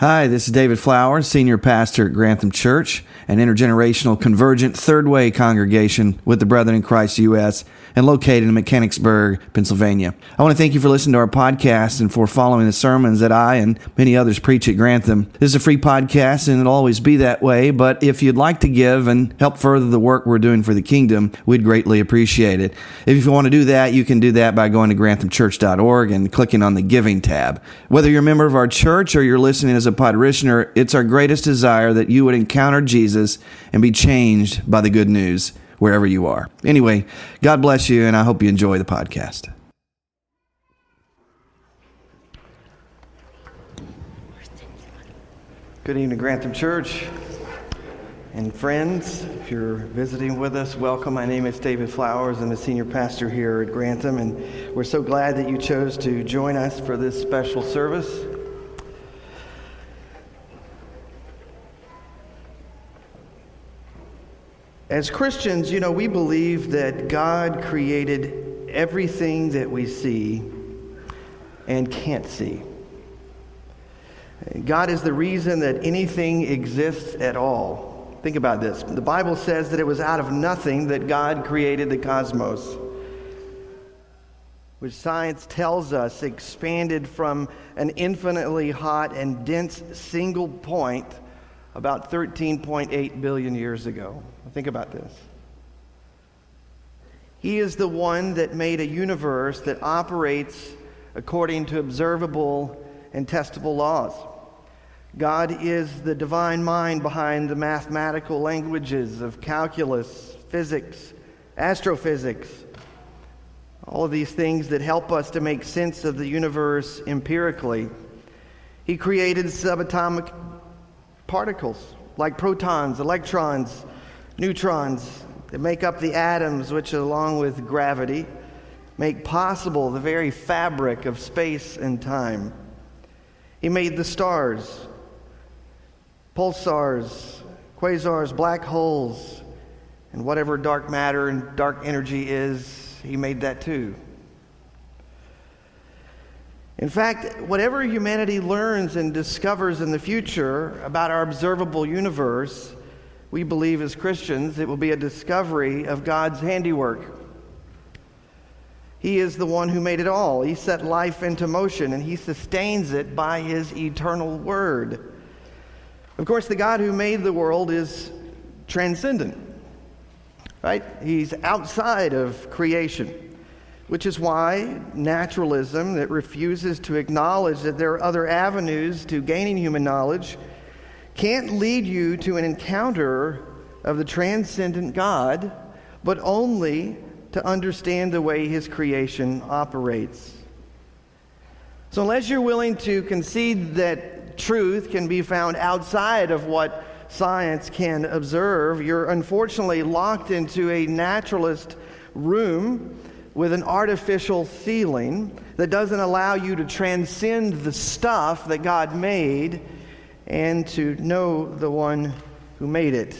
Hi, this is David Flowers, Senior Pastor at Grantham Church, an intergenerational convergent third-way congregation with the Brethren in Christ U.S. and located in Mechanicsburg, Pennsylvania. I want to thank you for listening to our podcast and for following the sermons that I and many others preach at Grantham. This is a free podcast, and it'll always be that way, but if you'd like to give and help further the work we're doing for the kingdom, we'd greatly appreciate it. If you want to do that, you can do that by going to granthamchurch.org and clicking on the Giving tab. Whether you're a member of our church or you're listening as a Podrishner, it's our greatest desire that you would encounter Jesus and be changed by the good news wherever you are. Anyway, God bless you, and I hope you enjoy the podcast. Good evening, Grantham Church and friends. If you're visiting with us, welcome. My name is David Flowers. I'm the senior pastor here at Grantham, and we're so glad that you chose to join us for this special service. As Christians, you know, we believe that God created everything that we see and can't see. God is the reason that anything exists at all. Think about this. The Bible says that it was out of nothing that God created the cosmos, which science tells us expanded from an infinitely hot and dense single point about 13.8 billion years ago. Think about this. He is the one that made a universe that operates according to observable and testable laws. God is the divine mind behind the mathematical languages of calculus, physics, astrophysics, all of these things that help us to make sense of the universe empirically. He created subatomic particles like protons, electrons, neutrons that make up the atoms, which along with gravity make possible the very fabric of space and time. He made the stars, pulsars, quasars, black holes, and whatever dark matter and dark energy is, he made that too. In fact, whatever humanity learns and discovers in the future about our observable universe, we believe as Christians it will be a discovery of God's handiwork. He is the one who made it all. He set life into motion, and he sustains it by his eternal word. Of course, the God who made the world is transcendent, right? He's outside of creation, which is why naturalism that refuses to acknowledge that there are other avenues to gaining human knowledge can't lead you to an encounter of the transcendent God, but only to understand the way his creation operates. So unless you're willing to concede that truth can be found outside of what science can observe, you're unfortunately locked into a naturalist room with an artificial ceiling that doesn't allow you to transcend the stuff that God made and to know the one who made it.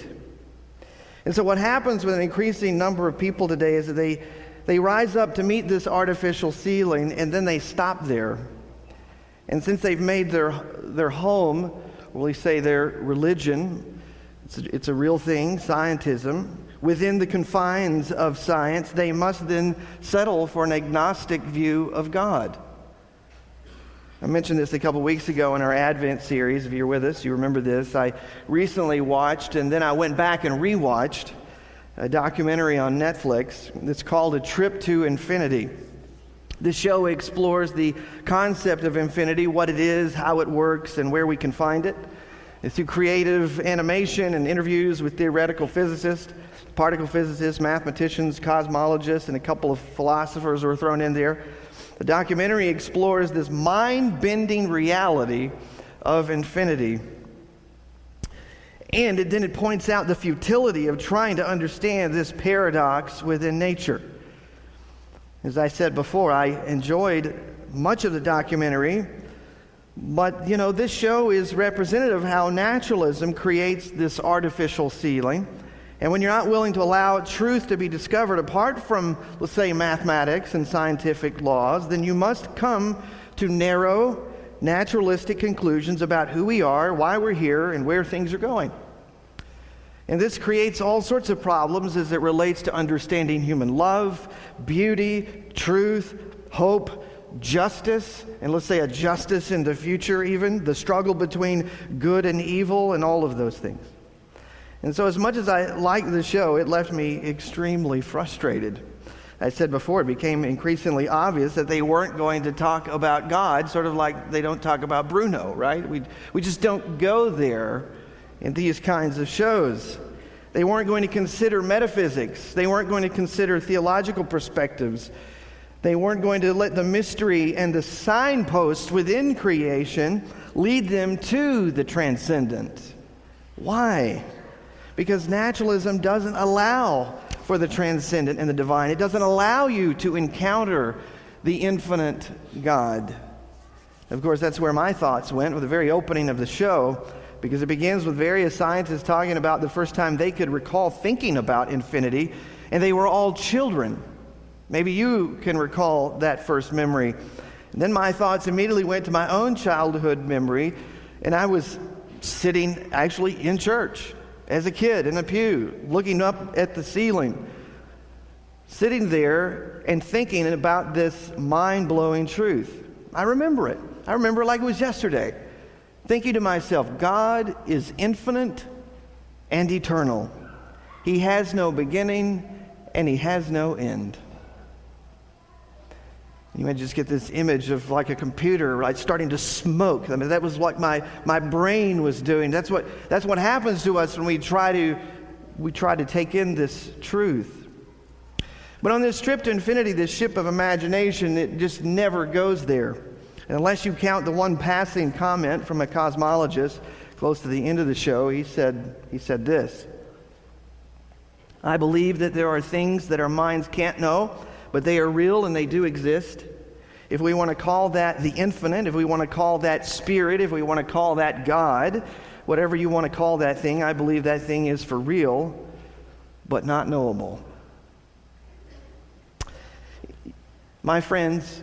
And so what happens with an increasing number of people today is that they rise up to meet this artificial ceiling, and then they stop there. And since they've made their home, or we say their religion, it's a real thing, scientism, within the confines of science, they must then settle for an agnostic view of God. I mentioned this a couple weeks ago in our Advent series. If you're with us, you remember this. I recently watched, and then I went back and rewatched a documentary on Netflix that's called A Trip to Infinity. This show explores the concept of infinity, what it is, how it works, and where we can find it. It's through creative animation and interviews with theoretical physicists, particle physicists, mathematicians, cosmologists, and a couple of philosophers were thrown in there. The documentary explores this mind-bending reality of infinity. And then it points out the futility of trying to understand this paradox within nature. As I said before, I enjoyed much of the documentary, but, you know, this show is representative of how naturalism creates this artificial ceiling. And when you're not willing to allow truth to be discovered apart from, let's say, mathematics and scientific laws, then you must come to narrow naturalistic conclusions about who we are, why we're here, and where things are going. And this creates all sorts of problems as it relates to understanding human love, beauty, truth, hope, justice, and let's say a justice in the future even, the struggle between good and evil, and all of those things. And so as much as I liked the show, it left me extremely frustrated. I said before, it became increasingly obvious that they weren't going to talk about God, sort of like they don't talk about Bruno, right? We just don't go there in these kinds of shows. They weren't going to consider metaphysics. They weren't going to consider theological perspectives. They weren't going to let the mystery and the signposts within creation lead them to the transcendent. Why? Because naturalism doesn't allow for the transcendent and the divine. It doesn't allow you to encounter the infinite God. Of course, that's where my thoughts went with the very opening of the show, because it begins with various scientists talking about the first time they could recall thinking about infinity, and they were all children. Maybe you can recall that first memory. And then my thoughts immediately went to my own childhood memory, and I was sitting actually in church as a kid in a pew, looking up at the ceiling, sitting there and thinking about this mind-blowing truth. I remember it. I remember it like it was yesterday, thinking to myself, God is infinite and eternal. He has no beginning and he has no end. You might just get this image of like a computer, right, starting to smoke. I mean, that was what my brain was doing. That's what happens to us when we try to take in this truth. But on this trip to infinity, this ship of imagination, it just never goes there. And unless you count the one passing comment from a cosmologist close to the end of the show, he said this: "I believe that there are things that our minds can't know, but they are real and they do exist. If we want to call that the infinite, if we want to call that spirit, if we want to call that God, whatever you want to call that thing, I believe that thing is for real, but not knowable." My friends,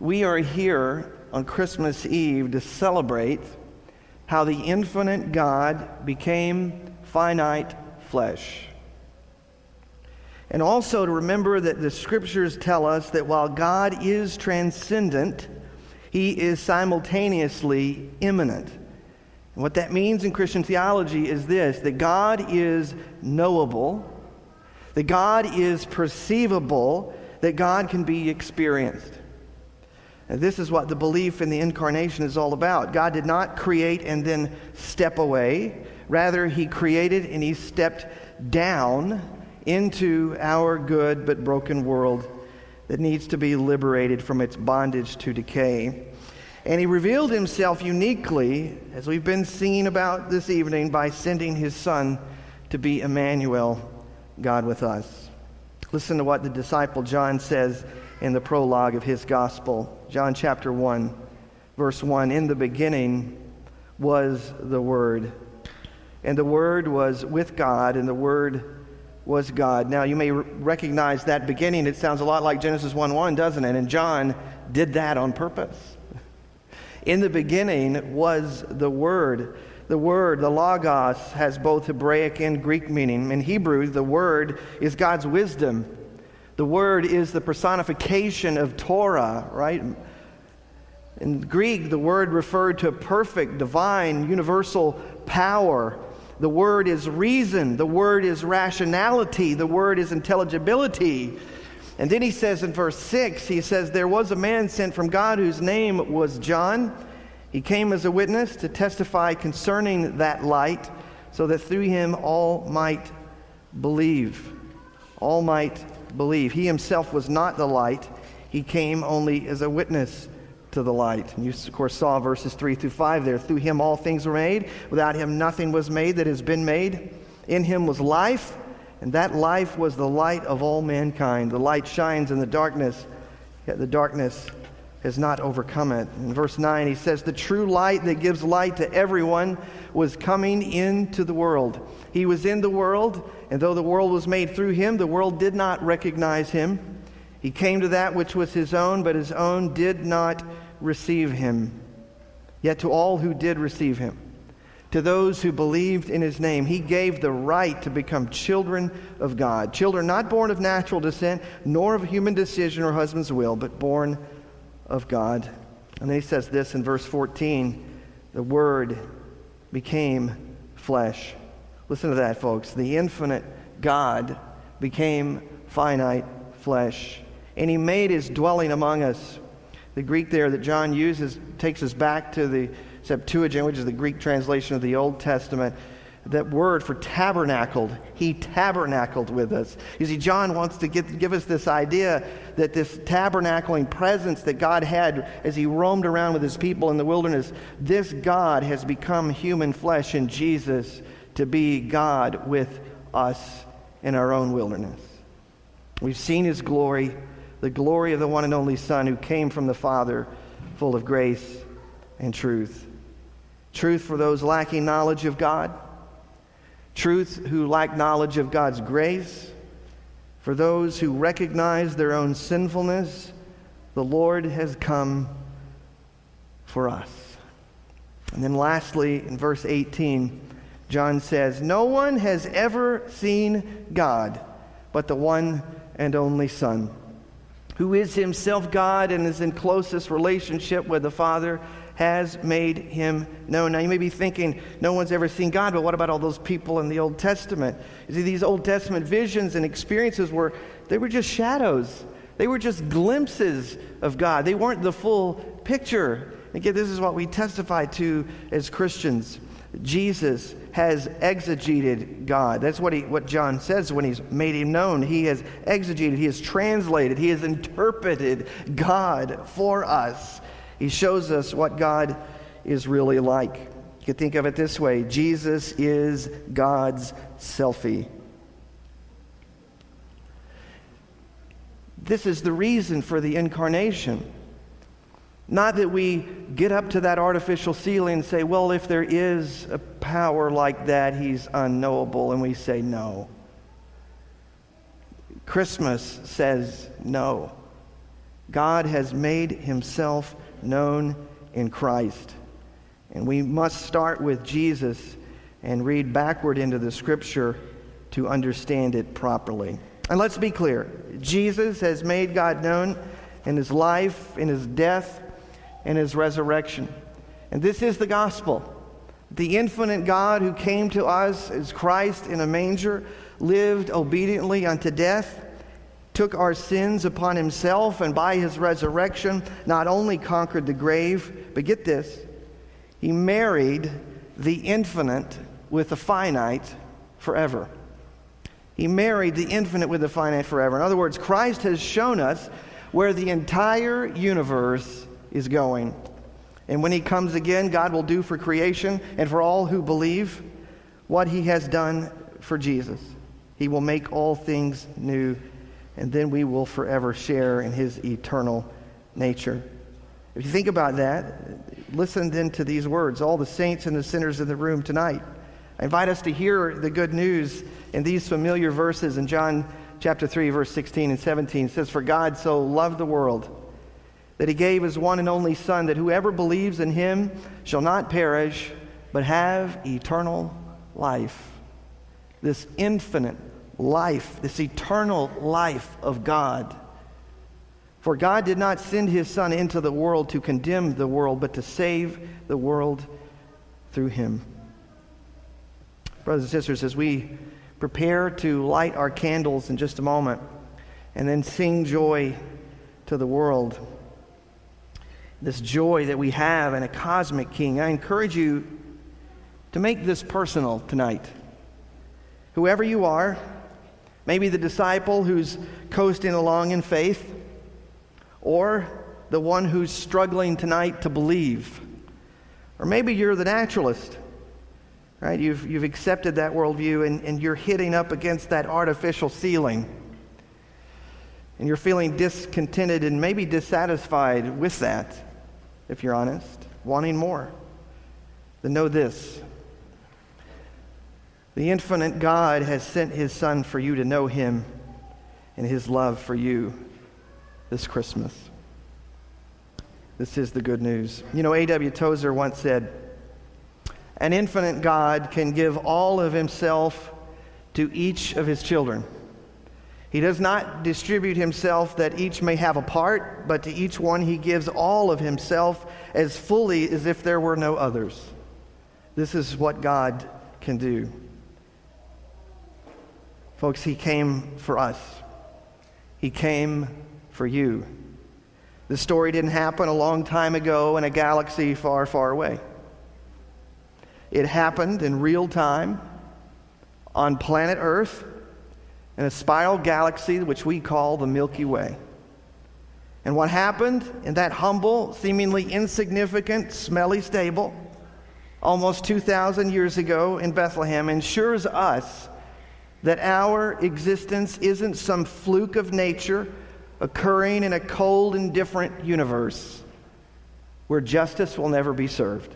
we are here on Christmas Eve to celebrate how the infinite God became finite flesh. And also to remember that the scriptures tell us that while God is transcendent, he is simultaneously immanent. And what that means in Christian theology is this: that God is knowable, that God is perceivable, that God can be experienced. And this is what the belief in the incarnation is all about. God did not create and then step away. Rather, he created and he stepped down into our good but broken world that needs to be liberated from its bondage to decay. And he revealed himself uniquely, as we've been singing about this evening, by sending his son to be Emmanuel, God with us. Listen to what the disciple John says in the prologue of his gospel. John chapter 1, verse 1, "In the beginning was the Word, and the Word was with God, and the Word was God." Now, you may recognize that beginning. It sounds a lot like Genesis 1:1, doesn't it? And John did that on purpose. In the beginning was the Word. The Word, the Logos, has both Hebraic and Greek meaning. In Hebrew, the Word is God's wisdom. The Word is the personification of Torah, right? In Greek, the Word referred to perfect, divine, universal power. The Word is reason. The Word is rationality. The Word is intelligibility. And then he says in verse 6, he says, "There was a man sent from God whose name was John. He came as a witness to testify concerning that light, so that through him all might believe." All might believe. He himself was not the light. He came only as a witness to the light. And you, of course, saw verses 3-5 there. "Through him all things were made. Without him nothing was made that has been made. In him was life, and that life was the light of all mankind. The light shines in the darkness, yet the darkness has not overcome it." In verse 9, he says, "The true light that gives light to everyone was coming into the world. He was in the world, and though the world was made through him, the world did not recognize him. He came to that which was his own, but his own did not receive him." Yet to all who did receive him, to those who believed in his name, he gave the right to become children of God. Children not born of natural descent, nor of human decision or husband's will, but born of God. And then he says this in verse 14, the Word became flesh. Listen to that, folks. The infinite God became finite flesh. And he made his dwelling among us. The Greek there that John uses takes us back to the Septuagint, which is the Greek translation of the Old Testament. That word for tabernacled, he tabernacled with us. You see, John wants to give us this idea that this tabernacling presence that God had as he roamed around with his people in the wilderness, this God has become human flesh in Jesus to be God with us in our own wilderness. We've seen his glory, the glory of the one and only Son who came from the Father, full of grace and truth. Truth for those lacking knowledge of God. Truth who lack knowledge of God's grace. For those who recognize their own sinfulness, the Lord has come for us. And then lastly, in verse 18, John says, "No one has ever seen God but the one and only Son, who is himself God and is in closest relationship with the Father, has made him known." Now you may be thinking, no one's ever seen God, but what about all those people in the Old Testament? You see, these Old Testament visions and experiences were just shadows. They were just glimpses of God. They weren't the full picture. Again, this is what we testify to as Christians. Jesus has exegeted God. That's what John says when he's made him known. He has exegeted, he has translated, he has interpreted God for us. He shows us what God is really like. You could think of it this way. Jesus is God's selfie. This is the reason for the incarnation. Not that we get up to that artificial ceiling and say, well, if there is a power like that, he's unknowable, and we say no. Christmas says no. God has made himself known in Christ. And we must start with Jesus and read backward into the Scripture to understand it properly. And let's be clear. Jesus has made God known in his life, in his death, and his resurrection. And this is the gospel. The infinite God who came to us as Christ in a manger, lived obediently unto death, took our sins upon himself, and by his resurrection not only conquered the grave, but get this, he married the infinite with the finite forever. He married the infinite with the finite forever. In other words, Christ has shown us where the entire universe is going. And when he comes again, God will do for creation and for all who believe what he has done for Jesus. He will make all things new, and then we will forever share in his eternal nature. If you think about that, listen then to these words. All the saints and the sinners in the room tonight, I invite us to hear the good news in these familiar verses in John chapter 3, verse 16 and 17. It says, "For God so loved the world that he gave his one and only Son, that whoever believes in him shall not perish, but have eternal life." This infinite life, this eternal life of God. "For God did not send his Son into the world to condemn the world, but to save the world through him." Brothers and sisters, as we prepare to light our candles in just a moment and then sing joy to the world, this joy that we have in a cosmic King, I encourage you to make this personal tonight. Whoever you are, maybe the disciple who's coasting along in faith, or the one who's struggling tonight to believe, or maybe you're the naturalist, right? You've accepted that worldview and you're hitting up against that artificial ceiling, and you're feeling discontented and maybe dissatisfied with that, if you're honest, wanting more. Then know this. The infinite God has sent his Son for you to know him and his love for you this Christmas. This is the good news. You know, A.W. Tozer once said, "An infinite God can give all of himself to each of his children. He does not distribute himself that each may have a part, but to each one he gives all of himself as fully as if there were no others." This is what God can do. Folks, he came for us. He came for you. The story didn't happen a long time ago in a galaxy far, far away. It happened in real time on planet Earth, in a spiral galaxy which we call the Milky Way. And what happened in that humble, seemingly insignificant, smelly stable almost 2,000 years ago in Bethlehem ensures us that our existence isn't some fluke of nature occurring in a cold, indifferent universe where justice will never be served.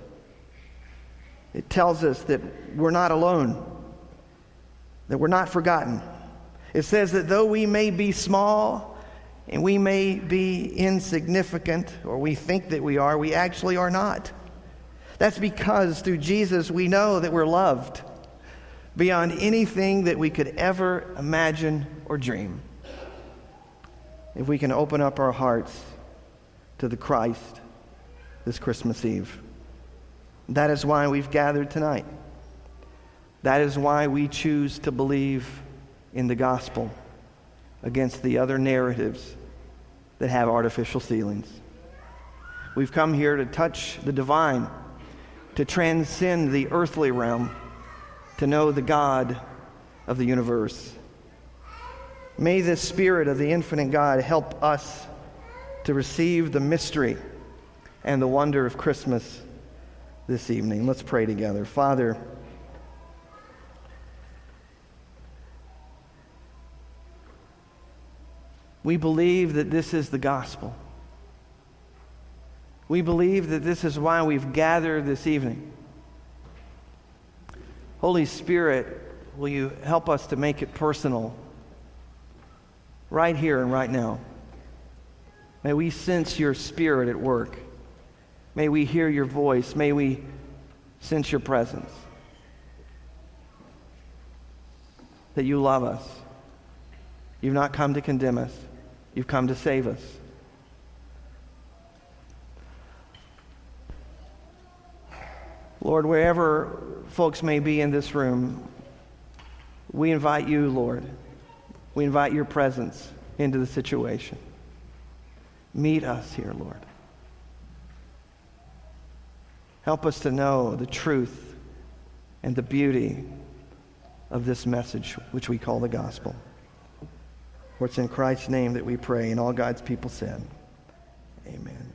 It tells us that we're not alone, that we're not forgotten. It says that though we may be small and we may be insignificant, or we think that we are, we actually are not. That's because through Jesus we know that we're loved beyond anything that we could ever imagine or dream. If we can open up our hearts to the Christ this Christmas Eve. That is why we've gathered tonight. That is why we choose to believe in the gospel against the other narratives that have artificial ceilings. We've come here to touch the divine, to transcend the earthly realm, to know the God of the universe. May the Spirit of the infinite God help us to receive the mystery and the wonder of Christmas this evening. Let's pray together. Father, we believe that this is the gospel. We believe that this is why we've gathered this evening. Holy Spirit, will you help us to make it personal right here and right now? May we sense your Spirit at work. May we hear your voice. May we sense your presence. That you love us. You've not come to condemn us. You've come to save us. Lord, wherever folks may be in this room, we invite you, Lord. We invite your presence into the situation. Meet us here, Lord. Help us to know the truth and the beauty of this message, which we call the gospel. For it's in Christ's name that we pray, and all God's people said, amen.